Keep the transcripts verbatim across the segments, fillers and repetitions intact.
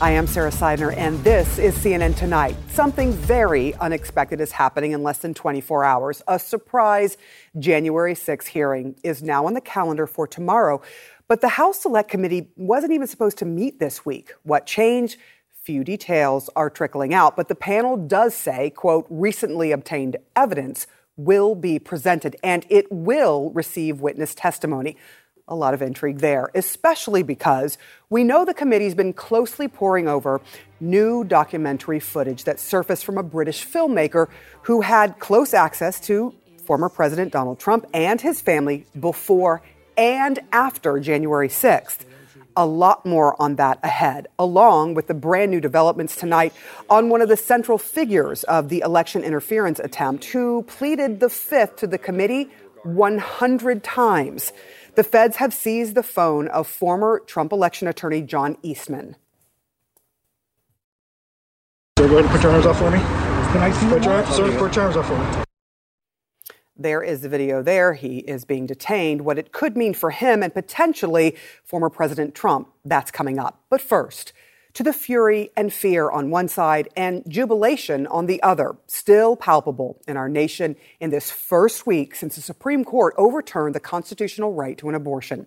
I am Sara Sidner, and this is C N N Tonight. Something very unexpected is happening in less than twenty-four hours. A surprise January sixth hearing is now on the calendar for tomorrow. But the House Select Committee wasn't even supposed to meet this week. What changed? Few details are trickling out. But the panel does say, quote, recently obtained evidence will be presented, and it will receive witness testimony. A lot of intrigue there, especially because we know the committee's been closely poring over new documentary footage that surfaced from a British filmmaker who had close access to former President Donald Trump and his family before and after January sixth. A lot more on that ahead, along with the brand new developments tonight on one of the central figures of the election interference attempt, who pleaded the fifth to the committee one hundred times. The feds have seized the phone of former Trump election attorney John Eastman. Sir, go ahead and put your arms up for me. Can I see put your arms, sir, put your arms up for me. There is the video there. He is being detained. What it could mean for him and potentially former President Trump, that's coming up. But first, to the fury and fear on one side and jubilation on the other, still palpable in our nation in this first week since the Supreme Court overturned the constitutional right to an abortion.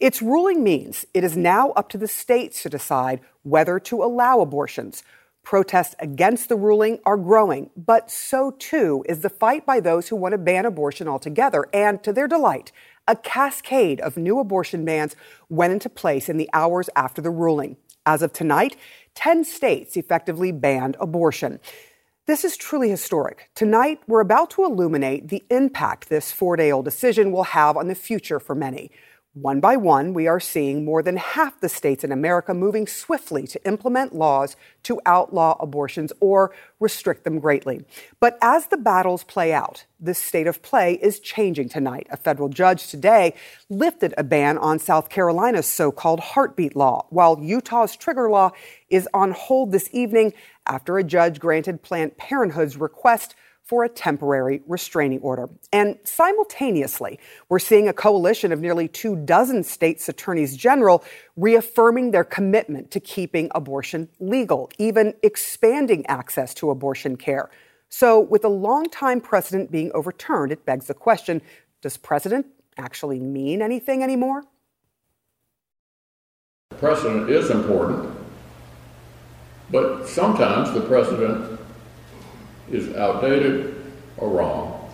Its ruling means it is now up to the states to decide whether to allow abortions. Protests against the ruling are growing, but so too is the fight by those who want to ban abortion altogether. And to their delight, a cascade of new abortion bans went into place in the hours after the ruling. As of tonight, ten states effectively banned abortion. This is truly historic. Tonight, we're about to illuminate the impact this four-day-old decision will have on the future for many. One by one, we are seeing more than half the states in America moving swiftly to implement laws to outlaw abortions or restrict them greatly. But as the battles play out, this state of play is changing tonight. A federal judge today lifted a ban on South Carolina's so-called heartbeat law, while Utah's trigger law is on hold this evening after a judge granted Planned Parenthood's request for a temporary restraining order. And simultaneously, we're seeing a coalition of nearly two dozen states' attorneys general reaffirming their commitment to keeping abortion legal, even expanding access to abortion care. So with a long-time precedent being overturned, it begs the question, does precedent actually mean anything anymore? Precedent is important, but sometimes the precedent is outdated or wrong.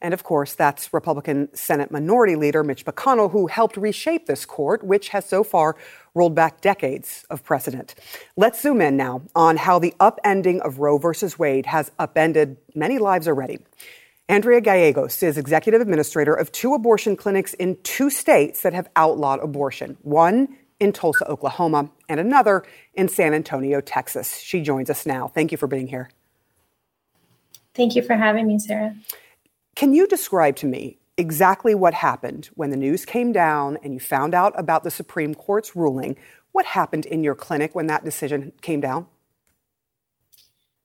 And of course, that's Republican Senate Minority Leader Mitch McConnell, who helped reshape this court, which has so far rolled back decades of precedent. Let's zoom in now on how the upending of Roe versus Wade has upended many lives already. Andrea Gallegos is executive administrator of two abortion clinics in two states that have outlawed abortion. One in Tulsa, Oklahoma, and another in San Antonio, Texas. She joins us now. Thank you for being here. Thank you for having me, Sarah. Can you describe to me exactly what happened when the news came down and you found out about the Supreme Court's ruling? What happened in your clinic when that decision came down?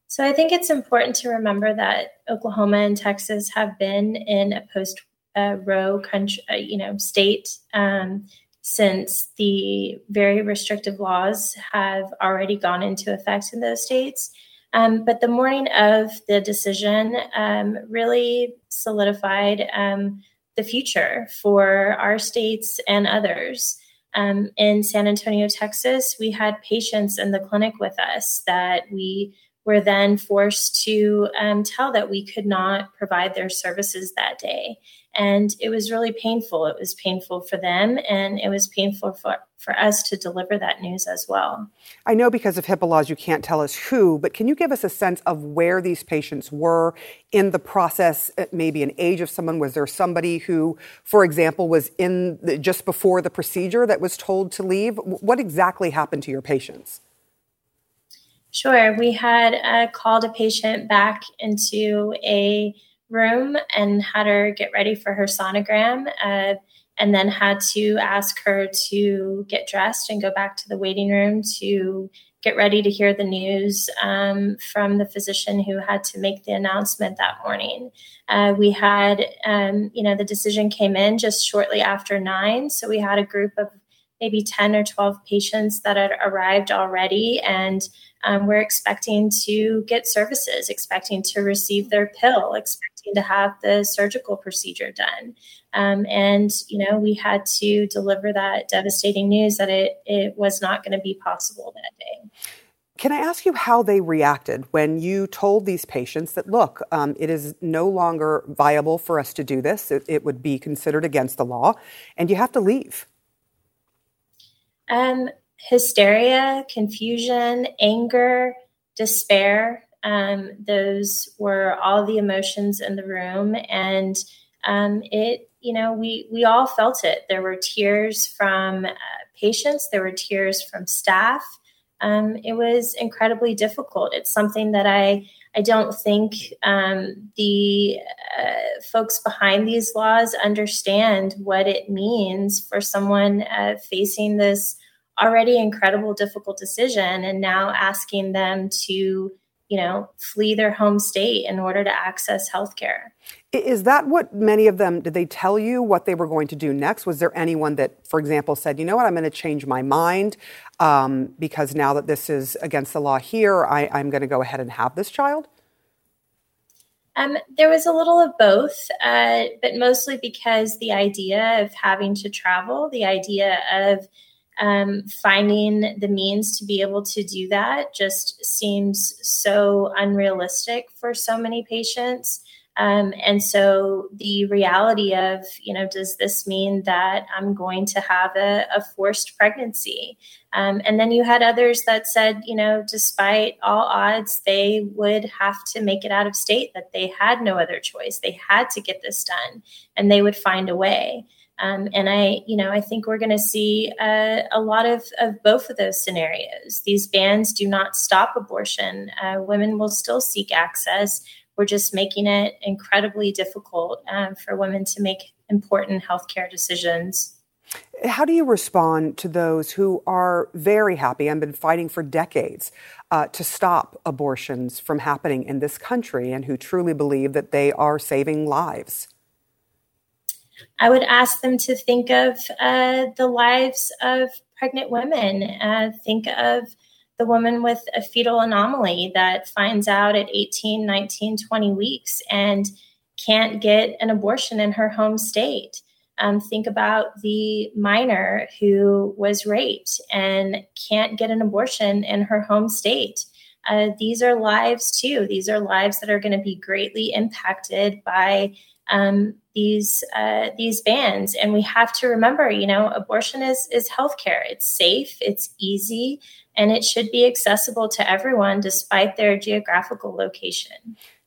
So I think it's important to remember that Oklahoma and Texas have been in a post-Roe uh, country, uh, you know, state um since the very restrictive laws have already gone into effect in those states. Um, but the morning of the decision um, really solidified um, the future for our states and others. Um, in San Antonio, Texas, we had patients in the clinic with us that we were then forced to um, tell that we could not provide their services that day. And it was really painful. It was painful for them, and it was painful for, for us to deliver that news as well. I know because of HIPAA laws, you can't tell us who, but can you give us a sense of where these patients were in the process, maybe an age of someone? Was there somebody who, for example, was in the, just before the procedure that was told to leave? What exactly happened to your patients? Sure. We had uh, called a patient back into a room and had her get ready for her sonogram, uh, and then had to ask her to get dressed and go back to the waiting room to get ready to hear the news um, from the physician who had to make the announcement that morning. Uh, we had, um, you know, the decision came in just shortly after nine. So we had a group of maybe ten or twelve patients that had arrived already. And um, we're expecting to get services, expecting to receive their pill, expecting to have the surgical procedure done. Um, and, you know, we had to deliver that devastating news that it, it was not going to be possible that day. Can I ask you how they reacted when you told these patients that, look, um, it is no longer viable for us to do this. It, it would be considered against the law and you have to leave. Um, hysteria, confusion, anger, despair. Um, those were all the emotions in the room. And um, it, you know, we, we all felt it. There were tears from uh, patients. There were tears from staff. Um, it was incredibly difficult. It's something that I, I don't think um, the uh, folks behind these laws understand what it means for someone uh, facing this already incredible, difficult decision and now asking them to, you know, flee their home state in order to access healthcare. Is that what many of them, did they tell you what they were going to do next? Was there anyone that, for example, said, you know what, I'm going to change my mind um, because now that this is against the law here, I, I'm going to go ahead and have this child? Um, there was a little of both, uh, but mostly because the idea of having to travel, the idea of Um, finding the means to be able to do that just seems so unrealistic for so many patients. Um, and so the reality of, you know, does this mean that I'm going to have a, a forced pregnancy? Um, and then you had others that said, you know, despite all odds, they would have to make it out of state, that they had no other choice. They had to get this done and they would find a way. Um, and I, you know, I think we're going to see uh, a lot of, of both of those scenarios. These bans do not stop abortion. Uh, women will still seek access. We're just making it incredibly difficult um, for women to make important healthcare decisions. How do you respond to those who are very happy and been fighting for decades uh, to stop abortions from happening in this country and who truly believe that they are saving lives? I would ask them to think of uh, the lives of pregnant women. Uh, think of the woman with a fetal anomaly that finds out at eighteen, nineteen, twenty weeks and can't get an abortion in her home state. Um, think about the minor who was raped and can't get an abortion in her home state. Uh, these are lives, too. These are lives that are going to be greatly impacted by Um, these uh, these bans. And we have to remember, you know, abortion is, is healthcare. It's safe, it's easy, and it should be accessible to everyone despite their geographical location.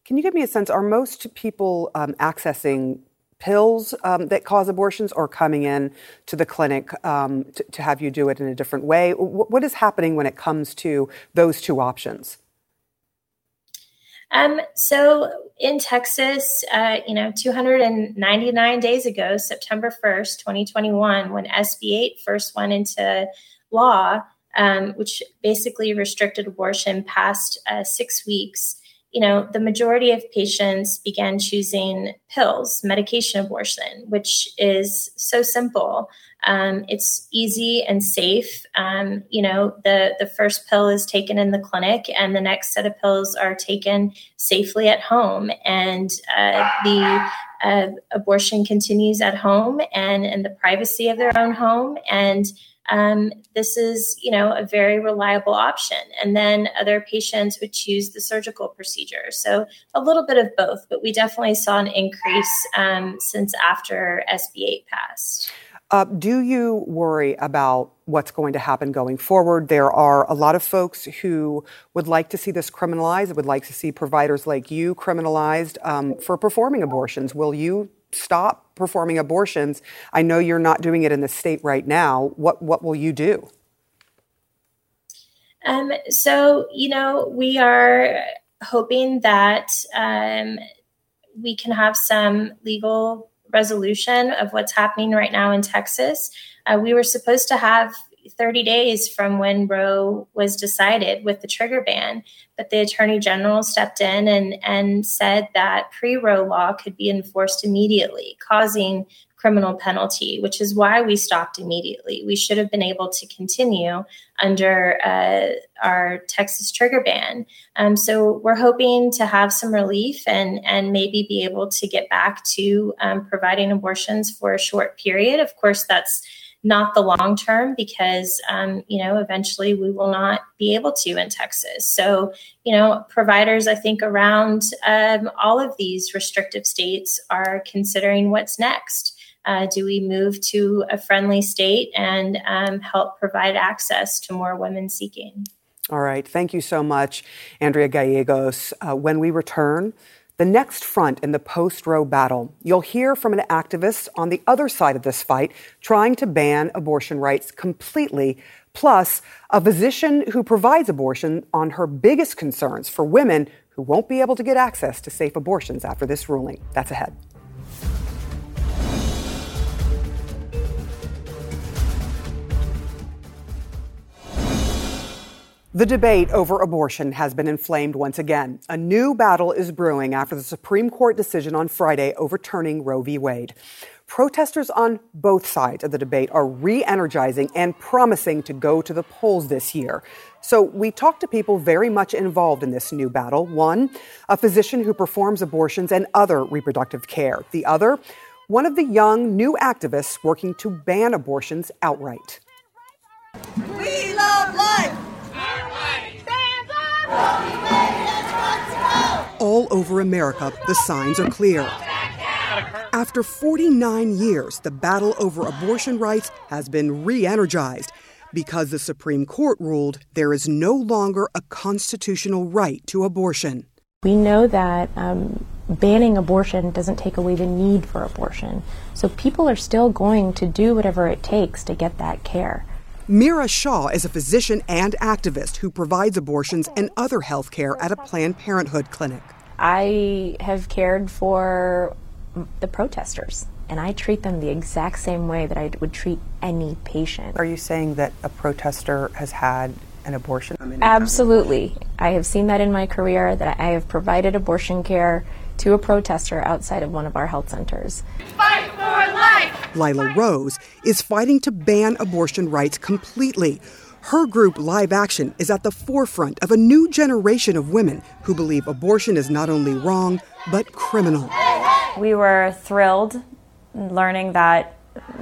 Can you give me a sense, are most people um, accessing pills um, that cause abortions or coming in to the clinic um, to, to have you do it in a different way? W- what is happening when it comes to those two options? Um, so in Texas, uh, you know, two hundred ninety-nine days ago, September first, twenty twenty-one, when S B eight first went into law, um, which basically restricted abortion past uh, six weeks, you know, the majority of patients began choosing pills, medication abortion, which is so simple. Um, it's easy and safe. Um, you know, the, the first pill is taken in the clinic and the next set of pills are taken safely at home. And uh, the uh, abortion continues at home and in the privacy of their own home. And Um, this is, you know, a very reliable option. And then other patients would choose the surgical procedure. So a little bit of both, but we definitely saw an increase um, since after S B eight passed. Uh, do you worry about what's going to happen going forward? There are a lot of folks who would like to see this criminalized, would like to see providers like you criminalized um, for performing abortions. Will you stop performing abortions? I know you're not doing it in the state right now. What what will you do? Um, so, you know, we are hoping that um, we can have some legal resolution of what's happening right now in Texas. Uh, we were supposed to have thirty days from when Roe was decided with the trigger ban, but the Attorney General stepped in and, and said that pre-Roe law could be enforced immediately, causing criminal penalty, which is why we stopped immediately. We should have been able to continue under uh, our Texas trigger ban. Um, so we're hoping to have some relief and, and maybe be able to get back to um, providing abortions for a short period. Of course, that's not the long term because, um, you know, eventually we will not be able to in Texas. So, you know, providers, I think, around um, all of these restrictive states are considering what's next. Uh, do we move to a friendly state and um, help provide access to more women seeking? All right. Thank you so much, Andrea Gallegos. Uh, when we return, the next front in the post-Roe battle, you'll hear from an activist on the other side of this fight trying to ban abortion rights completely, plus a physician who provides abortion on her biggest concerns for women who won't be able to get access to safe abortions after this ruling. That's ahead. The debate over abortion has been inflamed once again. A new battle is brewing after the Supreme Court decision on Friday overturning Roe v. Wade. Protesters on both sides of the debate are re-energizing and promising to go to the polls this year. So we talked to people very much involved in this new battle. One, a physician who performs abortions and other reproductive care. The other, one of the young new activists working to ban abortions outright. We love life. All over America, the signs are clear. After forty-nine years, the battle over abortion rights has been re-energized because the Supreme Court ruled there is no longer a constitutional right to abortion. We know that um, banning abortion doesn't take away the need for abortion. So people are still going to do whatever it takes to get that care. Meera Shah is a physician and activist who provides abortions and other health care at a Planned Parenthood clinic. I have cared for the protesters, and I treat them the exact same way that I would treat any patient. Are you saying that a protester has had an abortion? Absolutely. I have seen that in my career, that I have provided abortion care to a protester outside of one of our health centers. Fight for life! Lila Rose is fighting to ban abortion rights completely. Her group, Live Action, is at the forefront of a new generation of women who believe abortion is not only wrong, but criminal. We were thrilled learning that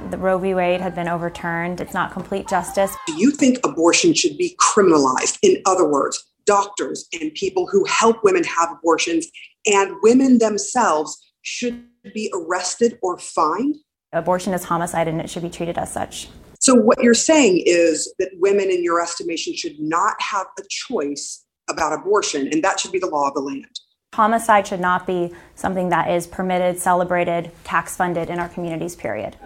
the Roe v. Wade had been overturned. It's not complete justice. Do you think abortion should be criminalized? In other words, doctors and people who help women have abortions and women themselves should be arrested or fined? Abortion is homicide and it should be treated as such. So what you're saying is that women, in your estimation, should not have a choice about abortion, and that should be the law of the land. Homicide should not be something that is permitted, celebrated, tax-funded in our communities, period.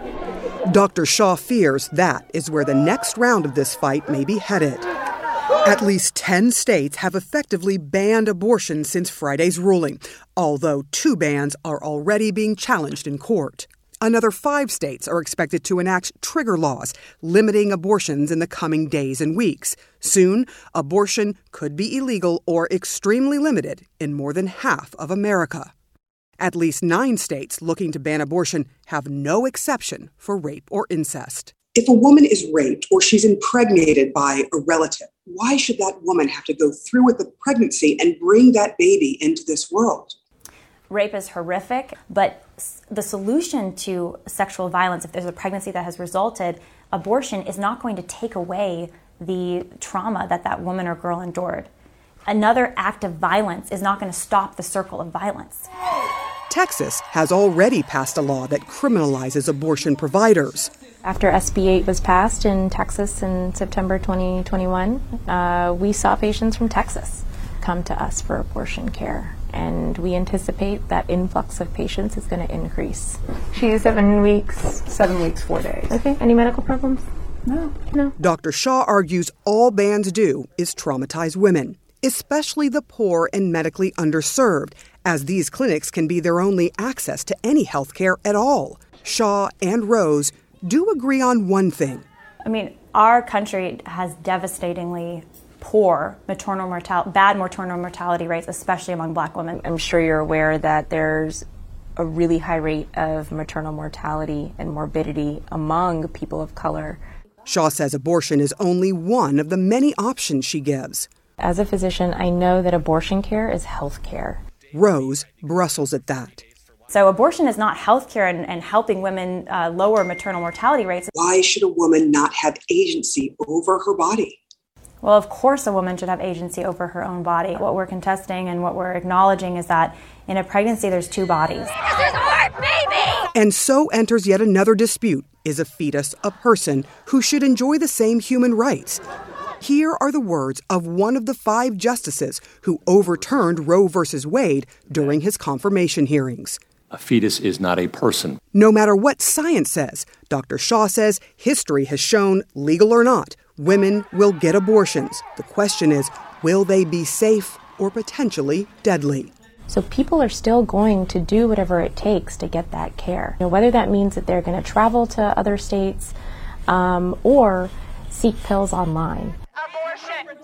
Doctor Shaw fears that is where the next round of this fight may be headed. At least ten states have effectively banned abortion since Friday's ruling, although two bans are already being challenged in court. Another five states are expected to enact trigger laws limiting abortions in the coming days and weeks. Soon, abortion could be illegal or extremely limited in more than half of America. At least nine states looking to ban abortion have no exception for rape or incest. If a woman is raped or she's impregnated by a relative, why should that woman have to go through with the pregnancy and bring that baby into this world? Rape is horrific, but the solution to sexual violence, if there's a pregnancy that has resulted, abortion is not going to take away the trauma that that woman or girl endured. Another act of violence is not going to stop the circle of violence. Texas has already passed a law that criminalizes abortion providers. After S B eight was passed in Texas in September twenty twenty-one, uh, we saw patients from Texas come to us for abortion care, and we anticipate that influx of patients is going to increase. She's seven weeks, seven weeks, four days. Okay, any medical problems? No. No. Doctor Shaw argues all bans do is traumatize women, especially the poor and medically underserved, as these clinics can be their only access to any health care at all. Shaw and Rose do agree on one thing. I mean, our country has devastatingly poor maternal mortality, bad maternal mortality rates, especially among Black women. I'm sure you're aware that there's a really high rate of maternal mortality and morbidity among people of color. Shaw says abortion is only one of the many options she gives. As a physician, I know that abortion care is health care. Rose bristles at that. So abortion is not health care and, and helping women uh, lower maternal mortality rates. Why should a woman not have agency over her body? Well, of course a woman should have agency over her own body. What we're contesting and what we're acknowledging is that in a pregnancy, there's two bodies. This is our baby! And so enters yet another dispute. Is a fetus a person who should enjoy the same human rights? Here are the words of one of the five justices who overturned Roe versus Wade during his confirmation hearings. A fetus is not a person. No matter what science says, Doctor Shaw says history has shown, legal or not, women will get abortions. The question is, will they be safe or potentially deadly? So people are still going to do whatever it takes to get that care. You know, whether that means that they're going to travel to other states um, or seek pills online. Abortion.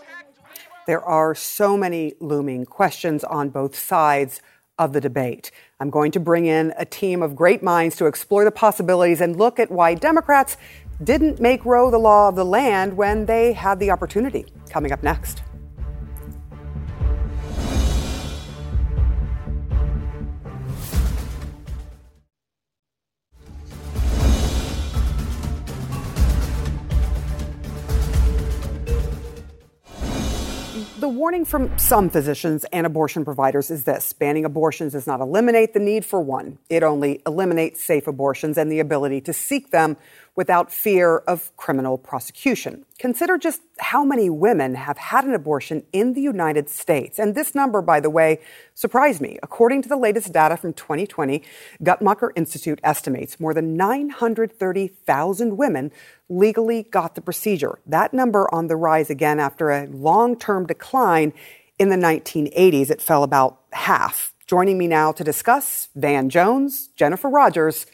There are so many looming questions on both sides of the debate. I'm going to bring in a team of great minds to explore the possibilities and look at why Democrats didn't make Roe the law of the land when they had the opportunity. Coming up next. The warning from some physicians and abortion providers is this. Banning abortions does not eliminate the need for one. It only eliminates safe abortions and the ability to seek them without fear of criminal prosecution. Consider just how many women have had an abortion in the United States. And this number, by the way, surprised me. According to the latest data from twenty twenty, Guttmacher Institute estimates more than nine hundred thirty thousand women legally got the procedure. That number on the rise again after a long-term decline in the nineteen eighties. It fell about half. Joining me now to discuss, Van Jones, Jennifer Rogers,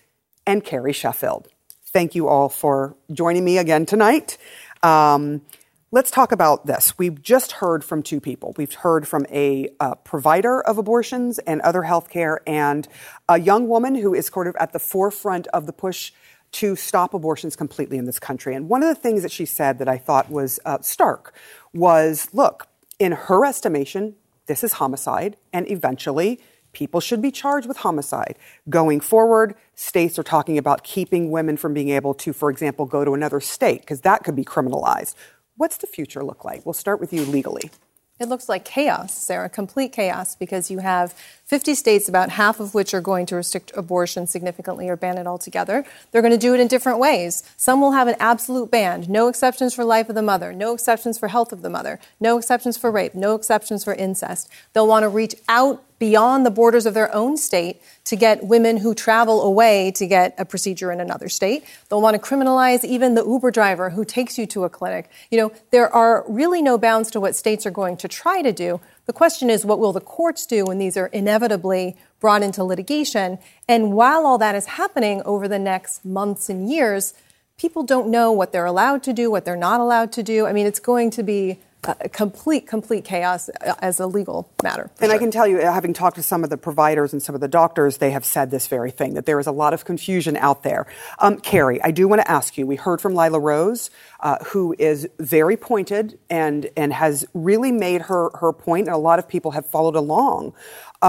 and Carrie Sheffield. Thank you all for joining me again tonight. Um, let's talk about this. We've just heard from two people. We've heard from a uh, provider of abortions and other healthcare, and a young woman who is sort of at the forefront of the push to stop abortions completely in this country. And one of the things that she said that I thought was uh, stark was, look, in her estimation, this is homicide, and eventually people should be charged with homicide. Going forward, states are talking about keeping women from being able to, for example, go to another state, because that could be criminalized. What's the future look like? We'll start with you legally. It looks like chaos, Sarah, complete chaos, because you have fifty states, about half of which are going to restrict abortion significantly or ban it altogether. They're going to do it in different ways. Some will have an absolute ban, no exceptions for life of the mother, no exceptions for health of the mother, no exceptions for rape, no exceptions for incest. They'll want to reach out beyond the borders of their own state to get women who travel away to get a procedure in another state. They'll want to criminalize even the Uber driver who takes you to a clinic. You know, there are really no bounds to what states are going to try to do. The question is, what will the courts do when these are inevitably brought into litigation? And while all that is happening over the next months and years, people don't know what they're allowed to do, what they're not allowed to do. I mean, it's going to be Uh, complete, complete chaos as a legal matter. And sure. I can tell you, having talked to some of the providers and some of the doctors, they have said this very thing, that there is a lot of confusion out there. Um, Carrie, I do want to ask you, we heard from Lila Rose, uh, who is very pointed and and has really made her, her point, and a lot of people have followed along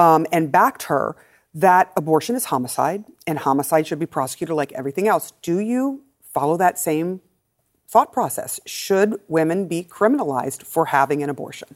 um, and backed her, that abortion is homicide, and homicide should be prosecuted like everything else. Do you follow that same thought process? Should women be criminalized for having an abortion?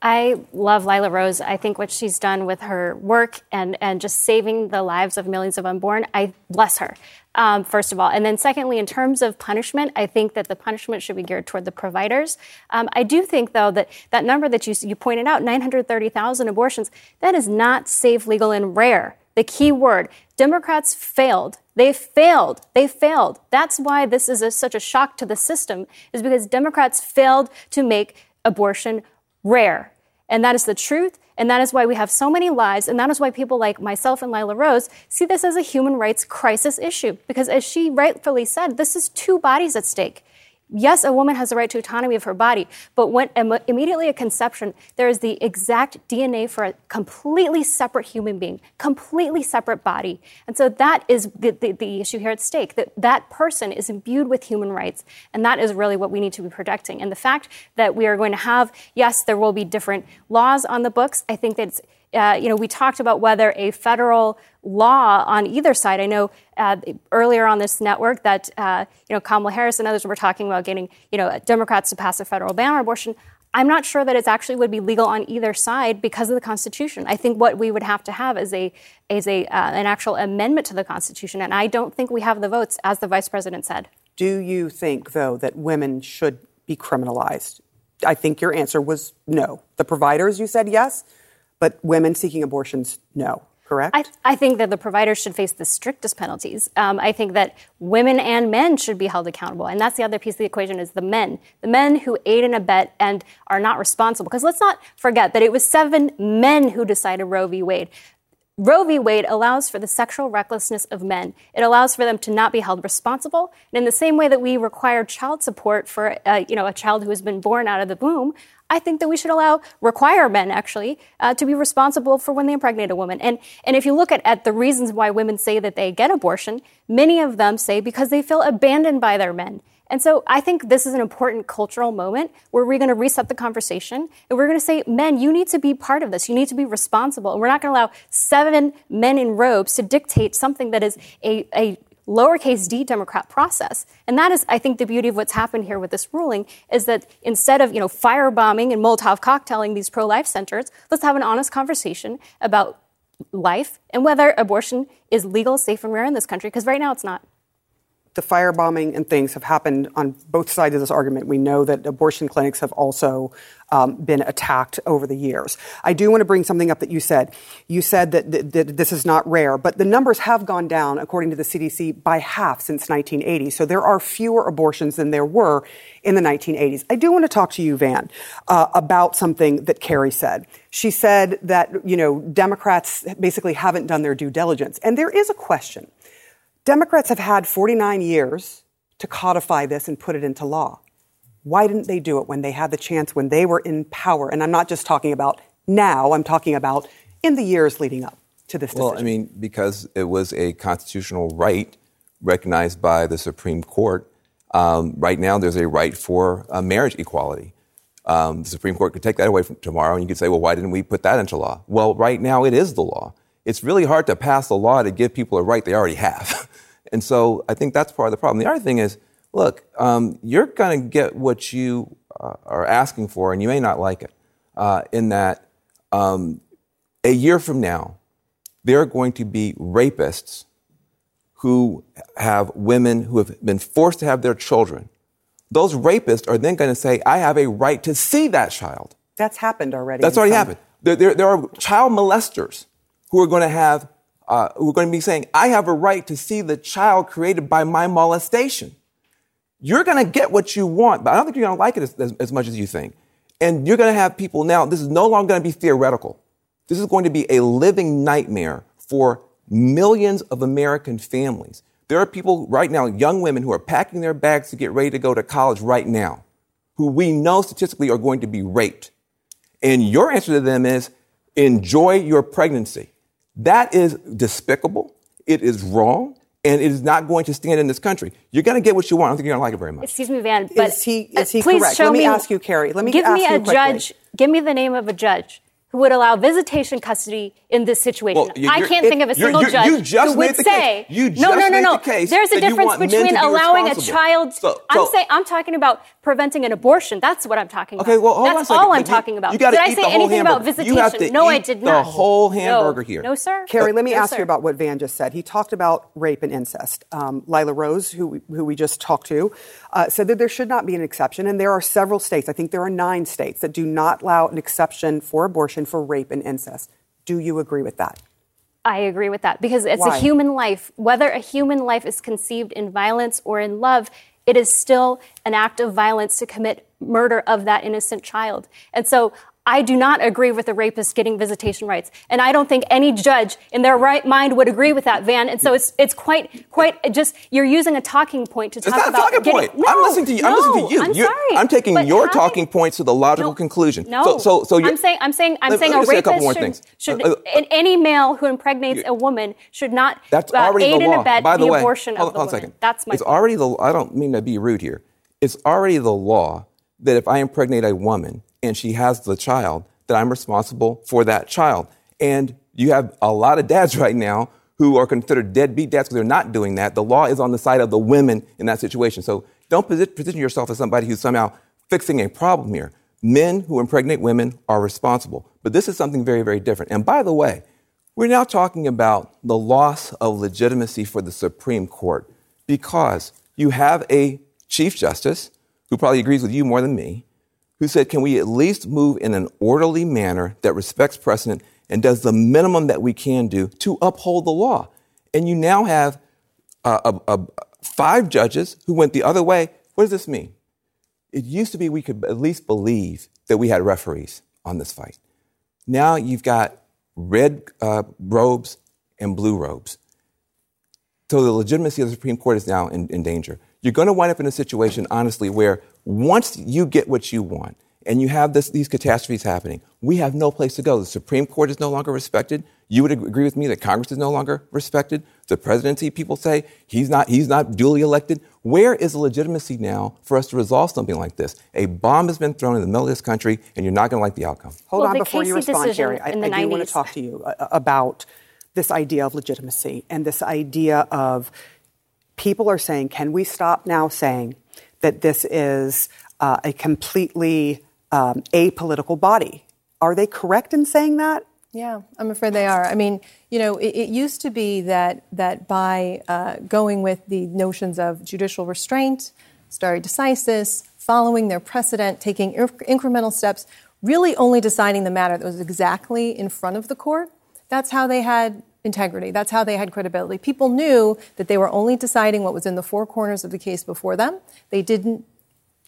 I love Lila Rose. I think what she's done with her work and, and just saving the lives of millions of unborn, I bless her, um, first of all. And then secondly, in terms of punishment, I think that the punishment should be geared toward the providers. Um, I do think, though, that that number that you, you pointed out, nine hundred thirty thousand abortions, that is not safe, legal, and rare. The key word. Democrats failed. They failed. They failed. That's why this is a, such a shock to the system, is because Democrats failed to make abortion rare. And that is the truth. And that is why we have so many lies. And that is why people like myself and Lila Rose see this as a human rights crisis issue. Because as she rightfully said, this is two bodies at stake. yes, a woman has the right to autonomy of her body, but when im- immediately at conception, there is the exact D N A for a completely separate human being, completely separate body. And so that is the, the, the issue here at stake, that that person is imbued with human rights, and that is really what we need to be protecting. And the fact that we are going to have, yes, there will be different laws on the books, I think that's, Uh, you know, we talked about whether a federal law on either side. I know uh, earlier on this network that, uh, you know, Kamala Harris and others were talking about getting, you know, Democrats to pass a federal ban on abortion. I'm not sure that it actually would be legal on either side because of the Constitution. I think what we would have to have is a is a uh, an actual amendment to the Constitution. And I don't think we have the votes, as the vice president said. Do you think, though, that women should be criminalized? I think your answer was no. The providers, you said yes. But women seeking abortions, no, correct? I, I think that the providers should face the strictest penalties. Um, I think that women and men should be held accountable. And that's the other piece of the equation is the men. The men who aid and abet and are not responsible. Because let's not forget that it was seven men who decided Roe v. Wade. Roe v. Wade allows for the sexual recklessness of men. It allows for them to not be held responsible. And in the same way that we require child support for uh, you know, a child who has been born out of the womb, I think that we should allow, require men, actually, uh, to be responsible for when they impregnate a woman. And and if you look at, at the reasons why women say that they get abortion, many of them say because they feel abandoned by their men. And so I think this is an important cultural moment where we're going to reset the conversation and we're going to say, men, you need to be part of this. You need to be responsible. And we're not going to allow seven men in robes to dictate something that is a, a lowercase d Democrat process. And that is, I think, the beauty of what's happened here with this ruling is that instead of, you know, firebombing and Molotov cocktailing these pro-life centers, let's have an honest conversation about life and whether abortion is legal, safe, and rare in this country, because right now it's not. The firebombing and things have happened on both sides of this argument. We know that abortion clinics have also um, been attacked over the years. I do want to bring something up that you said. You said that, th- that this is not rare, but the numbers have gone down, according to the C D C, by half since nineteen eighty. So there are fewer abortions than there were in the nineteen eighties. I do want to talk to you, Van, uh, about something that Carrie said. She said that, you know, Democrats basically haven't done their due diligence. And there is a question. Democrats have had forty-nine years to codify this and put it into law. Why didn't they do it when they had the chance, when they were in power? And I'm not just talking about now, I'm talking about in the years leading up to this decision. Well, I mean, because it was a constitutional right recognized by the Supreme Court. Um, right now, there's a right for uh, marriage equality. Um, the Supreme Court could take that away from tomorrow, and you could say, well, why didn't we put that into law? Well, right now, it is the law. It's really hard to pass a law to give people a right they already have. And so I think that's part of the problem. The other thing is, look, um, you're going to get what you uh, are asking for, and you may not like it, uh, in that um, a year from now, there are going to be rapists who have women who have been forced to have their children. Those rapists are then going to say, I have a right to see that child. That's happened already. That's already happened. There, there, there are child molesters who are going to have, uh, who are going to be saying, I have a right to see the child created by my molestation. You're going to get what you want, but I don't think you're going to like it as, as, as much as you think. And you're going to have people now, this is no longer going to be theoretical. This is going to be a living nightmare for millions of American families. There are people right now, young women who are packing their bags to get ready to go to college right now, who we know statistically are going to be raped. And your answer to them is, enjoy your pregnancy. That is despicable, it is wrong, and it is not going to stand in this country. You're going to get what you want. I don't think you're going to like it very much. Excuse me, Van, but is he, is he please correct? Show Let me, me ask you, Carrie. Let me give ask me a you judge. Give me the name of a judge who would allow visitation custody in this situation. Well, you're, I can't it, think of a single you're, you're, you judge just who would the say, case. You just no, no, no, no. The There's a difference between be allowing a child. So, so, I'm saying I'm talking about preventing an abortion. That's what I'm talking about. Okay, well, hold That's on all I'm talking about. You, you Did I say anything hamburger. About visitation? No, I did not. The whole hamburger no. here. No, sir. Carrie, let me no, ask sir. you about what Van just said. He talked about rape and incest. Um, Lila Rose, who, who we just talked to, uh, said that there should not be an exception. And there are several states, I think there are nine states, that do not allow an exception for abortion for rape and incest. Do you agree with that? I agree with that because it's Why? a human life. Whether a human life is conceived in violence or in love, it is still an act of violence to commit murder of that innocent child. And so I do not agree with the rapist getting visitation rights. And I don't think any judge in their right mind would agree with that, Van. And so it's it's quite, quite just, you're using a talking point to talk about. It's not about a talking getting, point. No, I'm listening to you. No, I'm listening to you. I'm, sorry, I'm taking your I, talking points to the logical no, conclusion. No. So, so, so you're, I'm saying, I'm saying, I'm let, saying let a rapist should, should uh, uh, any male who impregnates a woman should not that's uh, aid and abet the, the way, abortion hold, of the hold woman. Second. That's my It's point. Already the, I don't mean to be rude here. It's already the law that if I impregnate a woman, and she has the child, that I'm responsible for that child. And you have a lot of dads right now who are considered deadbeat dads because they're not doing that. The law is on the side of the women in that situation. So don't position yourself as somebody who's somehow fixing a problem here. Men who impregnate women are responsible. But this is something very, very different. And by the way, we're now talking about the loss of legitimacy for the Supreme Court because you have a Chief Justice who probably agrees with you more than me, who said, can we at least move in an orderly manner that respects precedent and does the minimum that we can do to uphold the law? And you now have uh, uh, uh, five judges who went the other way. What does this mean? It used to be we could at least believe that we had referees on this fight. Now you've got red uh, robes and blue robes. So the legitimacy of the Supreme Court is now in, in danger. You're going to wind up in a situation, honestly, where once you get what you want and you have this, these catastrophes happening, we have no place to go. The Supreme Court is no longer respected. You would agree with me that Congress is no longer respected. The presidency, people say, he's not, he's not duly elected. Where is the legitimacy now for us to resolve something like this? A bomb has been thrown in the middle of this country, and you're not going to like the outcome. Hold well, on before Casey you respond, Jerry. I, I do want to talk to you about this idea of legitimacy and this idea of people are saying, can we stop now saying that this is uh, a completely um, apolitical body? Are they correct in saying that? Yeah, I'm afraid they are. I mean, you know, it, it used to be that that by uh, going with the notions of judicial restraint, stare decisis, following their precedent, taking inc- incremental steps, really only deciding the matter that was exactly in front of the court, that's how they had integrity. That's how they had credibility. People knew that they were only deciding what was in the four corners of the case before them. They didn't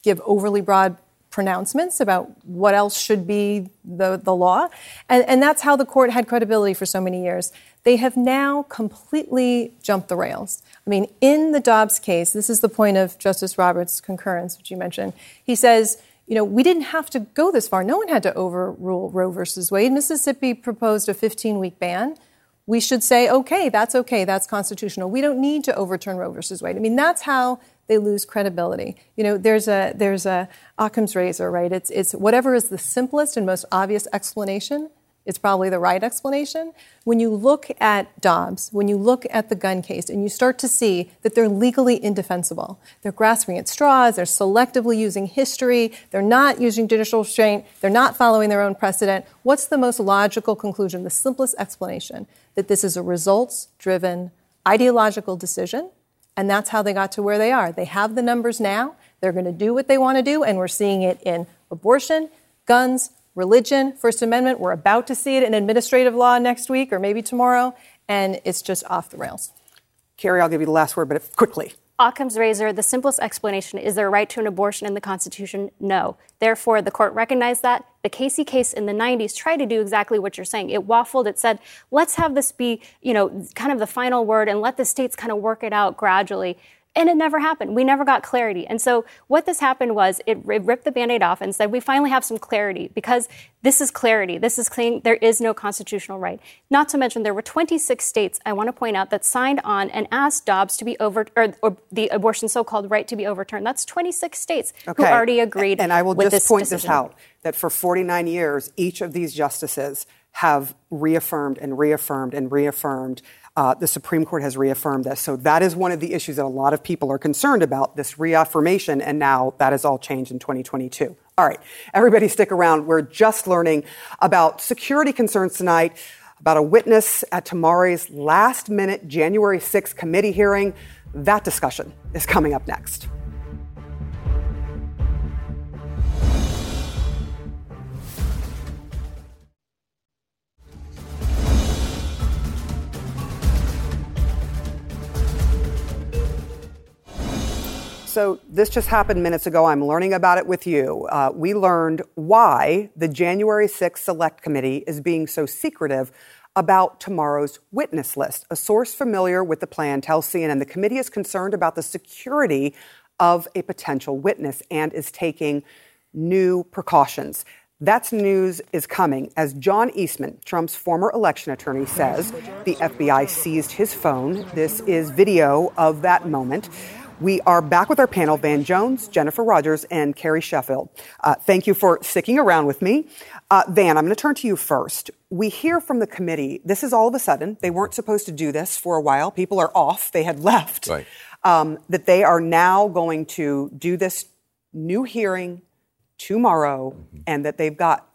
give overly broad pronouncements about what else should be the, the law. And, and that's how the court had credibility for so many years. They have now completely jumped the rails. I mean, in the Dobbs case, this is the point of Justice Roberts' concurrence, which you mentioned. He says, you know, we didn't have to go this far. No one had to overrule Roe versus Wade. Mississippi proposed a fifteen-week ban. We should say, okay, that's okay, that's constitutional. We don't need to overturn Roe versus Wade. I mean, that's how they lose credibility. You know, there's a there's a Occam's razor, right? It's it's whatever is the simplest and most obvious explanation is probably the right explanation. When you look at Dobbs, when you look at the gun case, and you start to see that they're legally indefensible. They're grasping at straws. They're selectively using history. They're not using judicial restraint. They're not following their own precedent. What's the most logical conclusion, the simplest explanation? That this is a results-driven, ideological decision, and that's how they got to where they are. They have the numbers now. They're going to do what they want to do, and we're seeing it in abortion, guns, religion, First Amendment. We're about to see it in administrative law next week or maybe tomorrow, and it's just off the rails. Carrie, I'll give you the last word, but quickly. Occam's razor, the simplest explanation, is there a right to an abortion in the Constitution? No. Therefore, the court recognized that. The Casey case in the nineties tried to do exactly what you're saying. It waffled. It said, let's have this be, you know, kind of the final word and let the states kind of work it out gradually. And it never happened. We never got clarity. And so what this happened was it ripped the Band-Aid off and said, we finally have some clarity because this is clarity. This is clean. There is no constitutional right. Not to mention there were twenty-six states, I want to point out, that signed on and asked Dobbs to be over, or, or the abortion so-called right to be overturned. That's twenty-six states okay. who already agreed with this decision. And I will just point this out, that for forty-nine years, each of these justices have reaffirmed and reaffirmed and reaffirmed. Uh, the Supreme Court has reaffirmed this. So that is one of the issues that a lot of people are concerned about, this reaffirmation, and now that has all changed in twenty twenty-two. All right, everybody stick around. We're just learning about security concerns tonight, about a witness at Tamari's last-minute January sixth committee hearing. That discussion is coming up next. So this just happened minutes ago. I'm learning about it with you. Uh, we learned why the January sixth Select Committee is being so secretive about tomorrow's witness list. A source familiar with the plan tells C N N the committee is concerned about the security of a potential witness and is taking new precautions. That's news is coming. As John Eastman, Trump's former election attorney, says, the F B I seized his phone. This is video of that moment. We are back with our panel, Van Jones, Jennifer Rogers, and Carrie Sheffield. Uh, thank you for sticking around with me. Uh, Van, I'm going to turn to you first. We hear from the committee, this is all of a sudden, they weren't supposed to do this for a while. People are off. They had left. Right. Um, that they are now going to do this new hearing tomorrow, mm-hmm. and that they've got,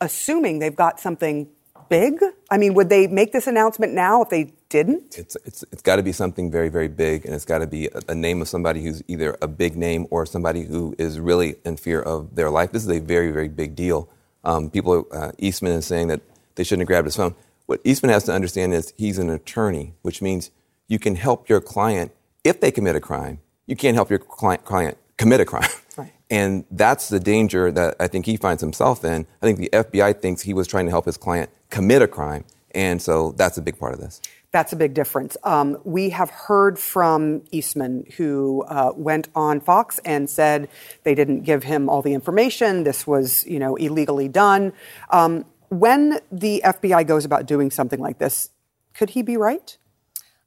assuming they've got something big? I mean, would they make this announcement now if they didn't? It's it's it's got to be something very, very big, and it's got to be a, a name of somebody who's either a big name or somebody who is really in fear of their life. This is a very, very big deal. Um, people, uh, Eastman is saying that they shouldn't have grabbed his phone. What Eastman has to understand is he's an attorney, which means you can help your client if they commit a crime. You can't help your client, client commit a crime. Right. And that's the danger that I think he finds himself in. I think the F B I thinks he was trying to help his client commit a crime. And so that's a big part of this. That's a big difference. Um, we have heard from Eastman, who uh, went on Fox and said they didn't give him all the information. This was, you know, illegally done. Um, when the F B I goes about doing something like this, could he be right?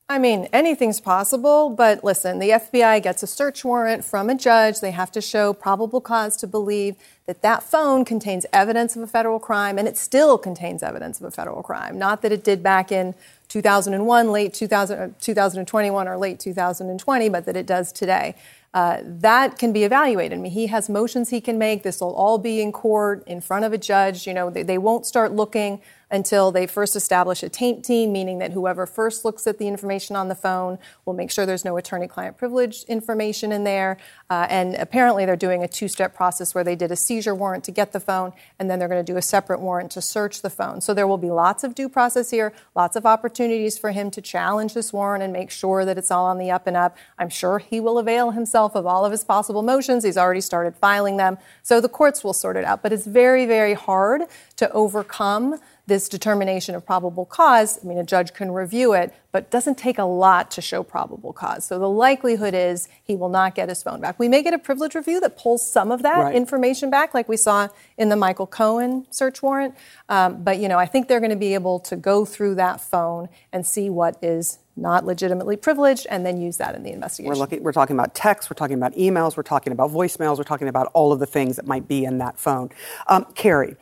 I mean, anything's possible, but listen, the F B I gets a search warrant from a judge. They have to show probable cause to believe that that phone contains evidence of a federal crime, and it still contains evidence of a federal crime, not that it did back in two thousand one, late two thousand, two thousand twenty-one or late two thousand twenty, but that it does today. Uh, that can be evaluated. I mean, he has motions he can make. This will all be in court in front of a judge. You know, they, they won't start looking until they first establish a taint team, meaning that whoever first looks at the information on the phone will make sure there's no attorney-client privilege information in there. Uh, and apparently they're doing a two-step process where they did a seizure warrant to get the phone, and then they're going to do a separate warrant to search the phone. So there will be lots of due process here, lots of opportunities for him to challenge this warrant and make sure that it's all on the up and up. I'm sure he will avail himself of all of his possible motions. He's already started filing them. So the courts will sort it out. But it's very, very hard to overcome this determination of probable cause. I mean, a judge can review it, but it doesn't take a lot to show probable cause. So the likelihood is he will not get his phone back. We may get a privilege review that pulls some of that right. information back, like we saw in the Michael Cohen search warrant. Um, but, you know, I think they're going to be able to go through that phone and see what is not legitimately privileged, and then use that in the investigation. We're, looking, we're talking about texts, we're talking about emails, we're talking about voicemails, we're talking about all of the things that might be in that phone. Um, Carrie,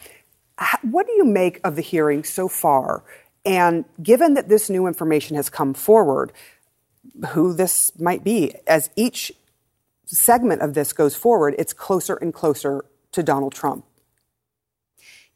what do you make of the hearing so far? And given that this new information has come forward, who this might be, as each segment of this goes forward, it's closer and closer to Donald Trump.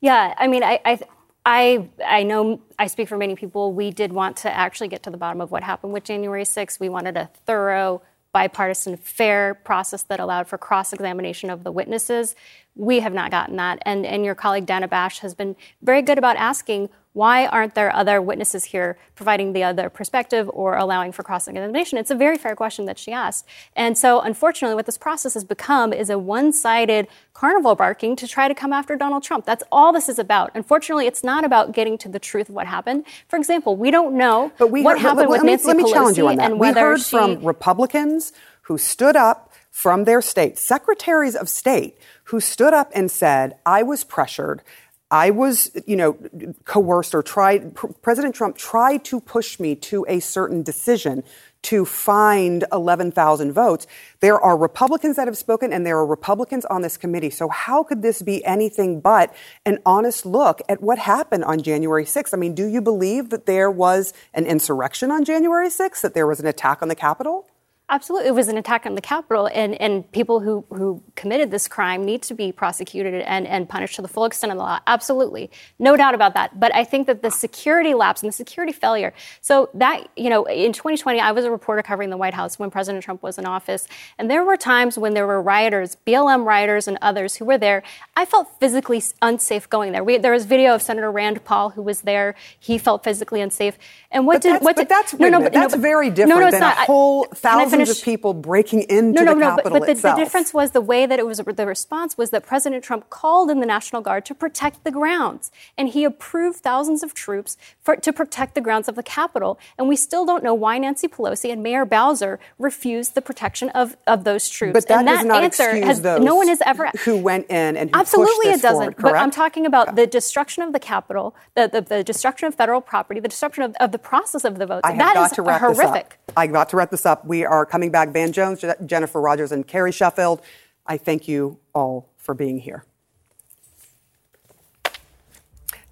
Yeah, I mean, I... I th- I I know I speak for many people. We did want to actually get to the bottom of what happened with January sixth. We wanted a thorough, bipartisan, fair process that allowed for cross-examination of the witnesses. We have not gotten that. And, and your colleague, Dana Bash, has been very good about asking, why aren't there other witnesses here providing the other perspective or allowing for cross-examination? It's a very fair question that she asked. And so, unfortunately, what this process has become is a one-sided carnival barking to try to come after Donald Trump. That's all this is about. Unfortunately, it's not about getting to the truth of what happened. For example, we don't know but we what heard, happened let, with let Nancy let me, Pelosi. Let me challenge you on that. We heard she, from Republicans who stood up from their state, secretaries of state, who stood up and said, I was pressured, I was, you know, coerced or tried, P- President Trump tried to push me to a certain decision to find eleven thousand votes. There are Republicans that have spoken, and there are Republicans on this committee. So how could this be anything but an honest look at what happened on January sixth? I mean, do you believe that there was an insurrection on January sixth, that there was an attack on the Capitol? Absolutely. It was an attack on the Capitol, and, and people who, who committed this crime need to be prosecuted and, and punished to the full extent of the law. Absolutely. No doubt about that. But I think that the security lapse and the security failure, so that, you know, in twenty twenty, I was a reporter covering the White House when President Trump was in office, and there were times when there were rioters, B L M rioters and others who were there. I felt physically unsafe going there. We, there was video of Senator Rand Paul who was there. He felt physically unsafe. And what but did... That's, what but did, that's, no, no, but, no, that's no, but, very different no, no, than not. a whole thousand thousands of people breaking into no, no, the no, Capitol but, but itself. The, the difference was the way that it was. The response was that President Trump called in the National Guard to protect the grounds, and he approved thousands of troops for, to protect the grounds of the Capitol. And we still don't know why Nancy Pelosi and Mayor Bowser refused the protection of, of those troops. But that, and that does not answer excuse has, those no one has ever who went in and who absolutely pushed this it doesn't. Forward, but I'm talking about yeah. the destruction of the Capitol, the, the the destruction of federal property, the destruction of, of the process of the votes. I that is to wrap horrific. This up. I got to wrap this up. We are coming back. Van Jones, Jennifer Rogers, and Carrie Sheffield. I thank you all for being here.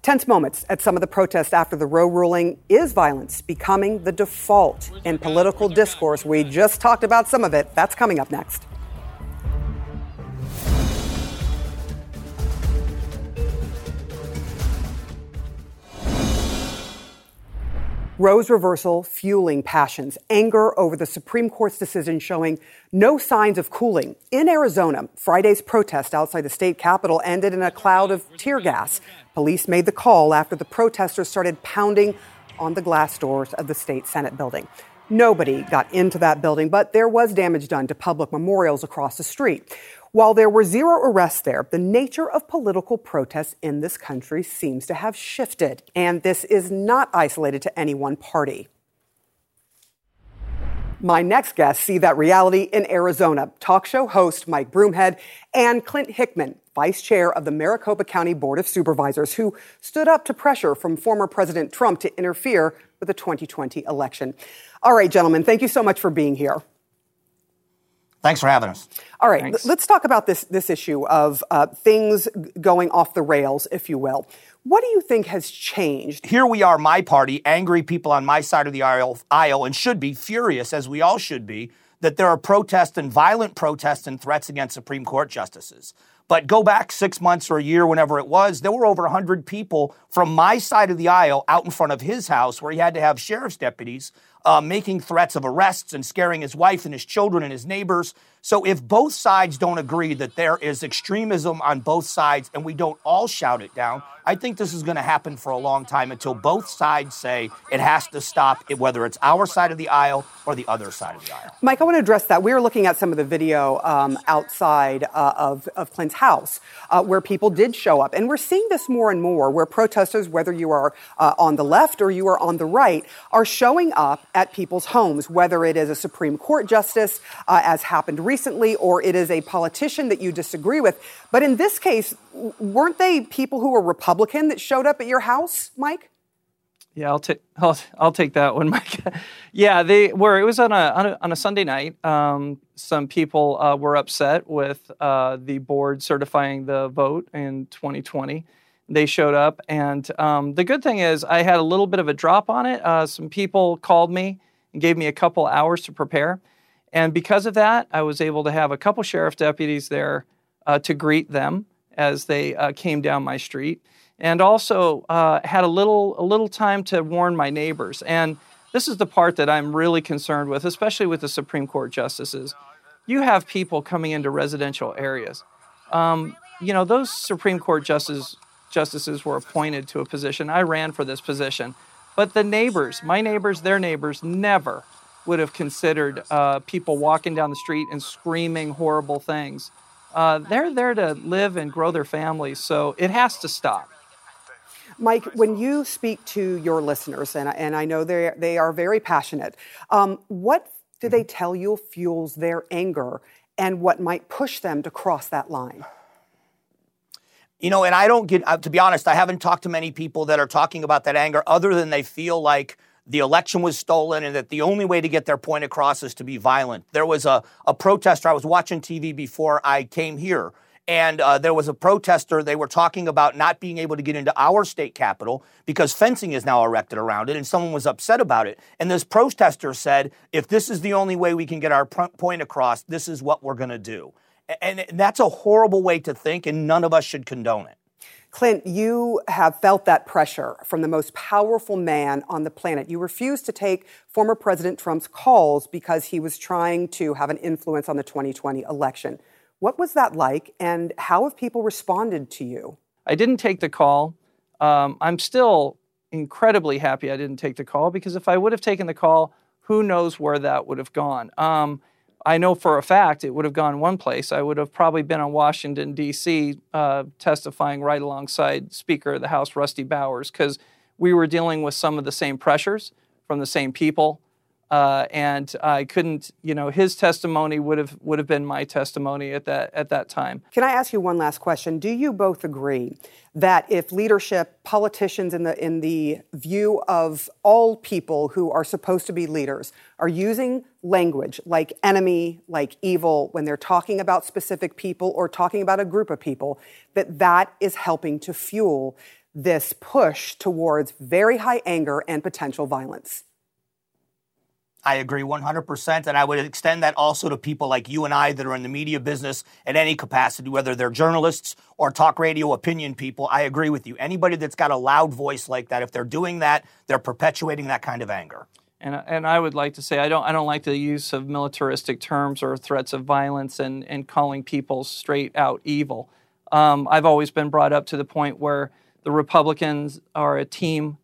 Tense moments at some of the protests after the Roe ruling. Is violence becoming the default in political discourse? We just talked about some of it. That's coming up next. Roe's reversal fueling passions, anger over the Supreme Court's decision showing no signs of cooling. In Arizona, Friday's protest outside the state capitol ended in a cloud of tear gas. Police made the call after the protesters started pounding on the glass doors of the state Senate building. Nobody got into that building, but there was damage done to public memorials across the street. While there were zero arrests there, the nature of political protests in this country seems to have shifted, and this is not isolated to any one party. My next guests see that reality in Arizona. Talk show host Mike Broomhead and Clint Hickman, vice chair of the Maricopa County Board of Supervisors, who stood up to pressure from former President Trump to interfere with the twenty twenty election. All right, gentlemen, thank you so much for being here. Thanks for having us. All right, Thanks. let's talk about this this issue of uh, things going off the rails, if you will. What do you think has changed? Here we are, my party, angry people on my side of the aisle, aisle and should be furious, as we all should be, that there are protests and violent protests and threats against Supreme Court justices. But go back six months or a year, whenever it was, there were over one hundred people from my side of the aisle out in front of his house where he had to have sheriff's deputies uh, making threats of arrests and scaring his wife and his children and his neighbors. So if both sides don't agree that there is extremism on both sides and we don't all shout it down, I think this is going to happen for a long time until both sides say it has to stop, whether it's our side of the aisle or the other side of the aisle. Mike, I want to address that. We were looking at some of the video um, outside uh, of, of Clint's house uh, where people did show up. And we're seeing this more and more where protesters, whether you are uh, on the left or you are on the right, are showing up at people's homes, whether it is a Supreme Court justice, uh, as happened recently, or it is a politician that you disagree with. But in this case, w- weren't they people who were Republicans that showed up at your house, Mike? Yeah, I'll take I'll, I'll take that one, Mike. yeah, they were. It was on a on a, on a Sunday night. Um, some people uh, were upset with uh, the board certifying the vote in twenty twenty. They showed up, and um, the good thing is I had a little bit of a drop on it. Uh, some people called me and gave me a couple hours to prepare, and because of that, I was able to have a couple sheriff deputies there uh, to greet them as they uh, came down my street. And also uh, had a little a little time to warn my neighbors. And this is the part that I'm really concerned with, especially with the Supreme Court justices. You have people coming into residential areas. Um, you know, those Supreme Court justices justices were appointed to a position. I ran for this position. But the neighbors, my neighbors, their neighbors, never would have considered uh, people walking down the street and screaming horrible things. Uh, they're there to live and grow their families, so it has to stop. Mike, when you speak to your listeners, and, and I know they they are very passionate, um, what do they tell you fuels their anger and what might push them to cross that line? You know, and I don't get, to be honest, I haven't talked to many people that are talking about that anger other than they feel like the election was stolen and that the only way to get their point across is to be violent. There was a, a protester, I was watching T V before I came here, And uh, there was a protester. They were talking about not being able to get into our state capitol because fencing is now erected around it, and someone was upset about it. And this protester said, if this is the only way we can get our point across, this is what we're going to do. And that's a horrible way to think, and none of us should condone it. Clint, you have felt that pressure from the most powerful man on the planet. You refused to take former President Trump's calls because he was trying to have an influence on the twenty twenty election. What was that like, and how have people responded to you? I didn't take the call. Um, I'm still incredibly happy I didn't take the call, because if I would have taken the call, who knows where that would have gone. Um, I know for a fact it would have gone one place. I would have probably been in Washington, D C, uh, testifying right alongside Speaker of the House, Rusty Bowers, because we were dealing with some of the same pressures from the same people. Uh, and I couldn't, you know, his testimony would have would have been my testimony at that at that time. Can I ask you one last question? Do you both agree that if leadership, politicians in the in the view of all people who are supposed to be leaders, are using language like enemy, like evil, when they're talking about specific people or talking about a group of people, that that is helping to fuel this push towards very high anger and potential violence? I agree one hundred percent, and I would extend that also to people like you and I that are in the media business in any capacity, whether they're journalists or talk radio opinion people. I agree with you. Anybody that's got a loud voice like that, if they're doing that, they're perpetuating that kind of anger. And and I would like to say I don't I don't like the use of militaristic terms or threats of violence and and calling people straight out evil. Um, I've always been brought up to the point where the Republicans are a team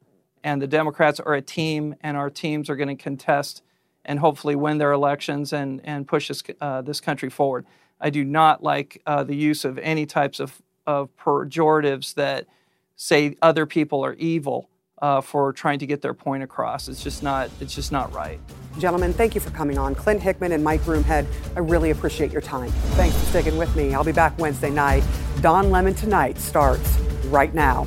and the Democrats are a team, and our teams are going to contest and hopefully win their elections and, and push this, uh, this country forward. I do not like uh, the use of any types of, of pejoratives that say other people are evil uh, for trying to get their point across. It's just not, it's just not right. Gentlemen, thank you for coming on. Clint Hickman and Mike Broomhead, I really appreciate your time. Thanks for sticking with me. I'll be back Wednesday night. Don Lemon Tonight starts right now.